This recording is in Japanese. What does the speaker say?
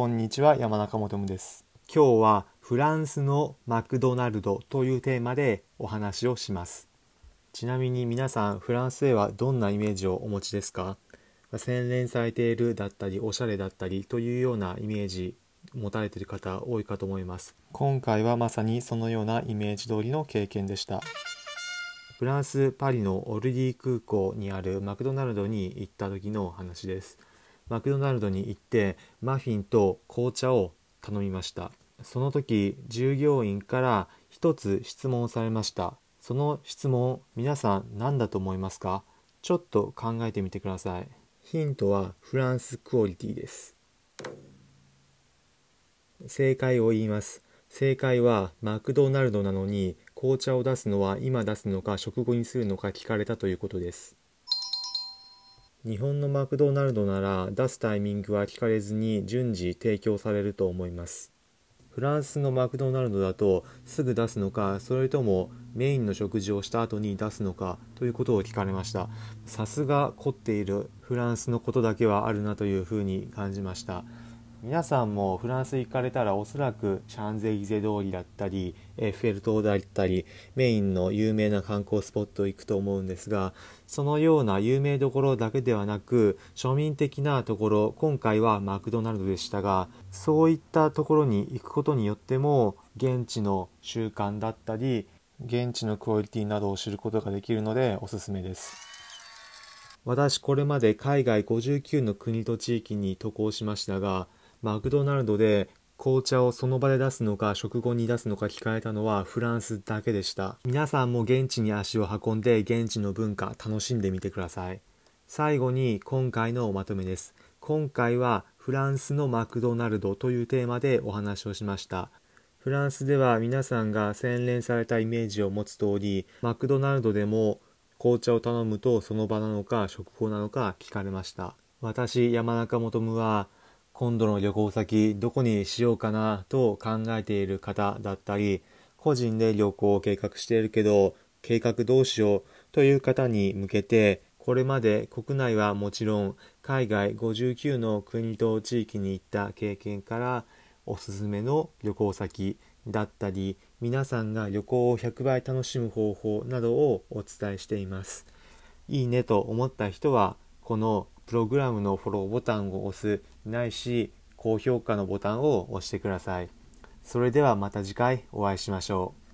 こんにちは、山中もとむです。今日はフランスのマクドナルドというテーマでお話をします。ちなみに皆さん、フランスではどんなイメージをお持ちですか？洗練されているだったり、おしゃれだったりというようなイメージ持たれている方多いかと思います。今回はまさにそのようなイメージ通りの経験でした。フランス・パリのオルリー空港にあるマクドナルドに行った時の話です。マクドナルドに行ってマフィンと紅茶を頼みました。その時従業員から一つ質問されました。その質問、皆さん何だと思いますか？ちょっと考えてみてください。ヒントはフランスクオリティです。正解を言います。正解はマクドナルドなのに紅茶を出すのは今出すのか食後にするのか聞かれたということです。日本のマクドナルドなら出すタイミングは聞かれずに順次提供されると思います。フランスのマクドナルドだとすぐ出すのか、それともメインの食事をした後に出すのかということを聞かれました。さすが凝っているフランスのことだけはあるなというふうに感じました。皆さんもフランス行かれたらおそらくシャンゼリゼ通りだったりエッフェル塔だったりメインの有名な観光スポット行くと思うんですが、そのような有名どころだけではなく庶民的なところ、今回はマクドナルドでしたが、そういったところに行くことによっても現地の習慣だったり現地のクオリティなどを知ることができるのでおすすめです。私これまで海外59の国と地域に渡航しましたが、マクドナルドで紅茶をその場で出すのか食後に出すのか聞かれたのはフランスだけでした。皆さんも現地に足を運んで現地の文化楽しんでみてください。最後に今回のまとめです。今回はフランスのマクドナルドというテーマでお話をしました。フランスでは皆さんが洗練されたイメージを持つ通り、マクドナルドでも紅茶を頼むとその場なのか食後なのか聞かれました。私山中もとむは今度の旅行先どこにしようかなと考えている方だったり、個人で旅行を計画しているけど計画どうしようという方に向けて、これまで国内はもちろん海外59の国と地域に行った経験からおすすめの旅行先だったり、皆さんが旅行を100倍楽しむ方法などをお伝えしています。いいねと思った人はこのプログラムのフォローボタンを押す、ないし高評価のボタンを押してください。それではまた次回お会いしましょう。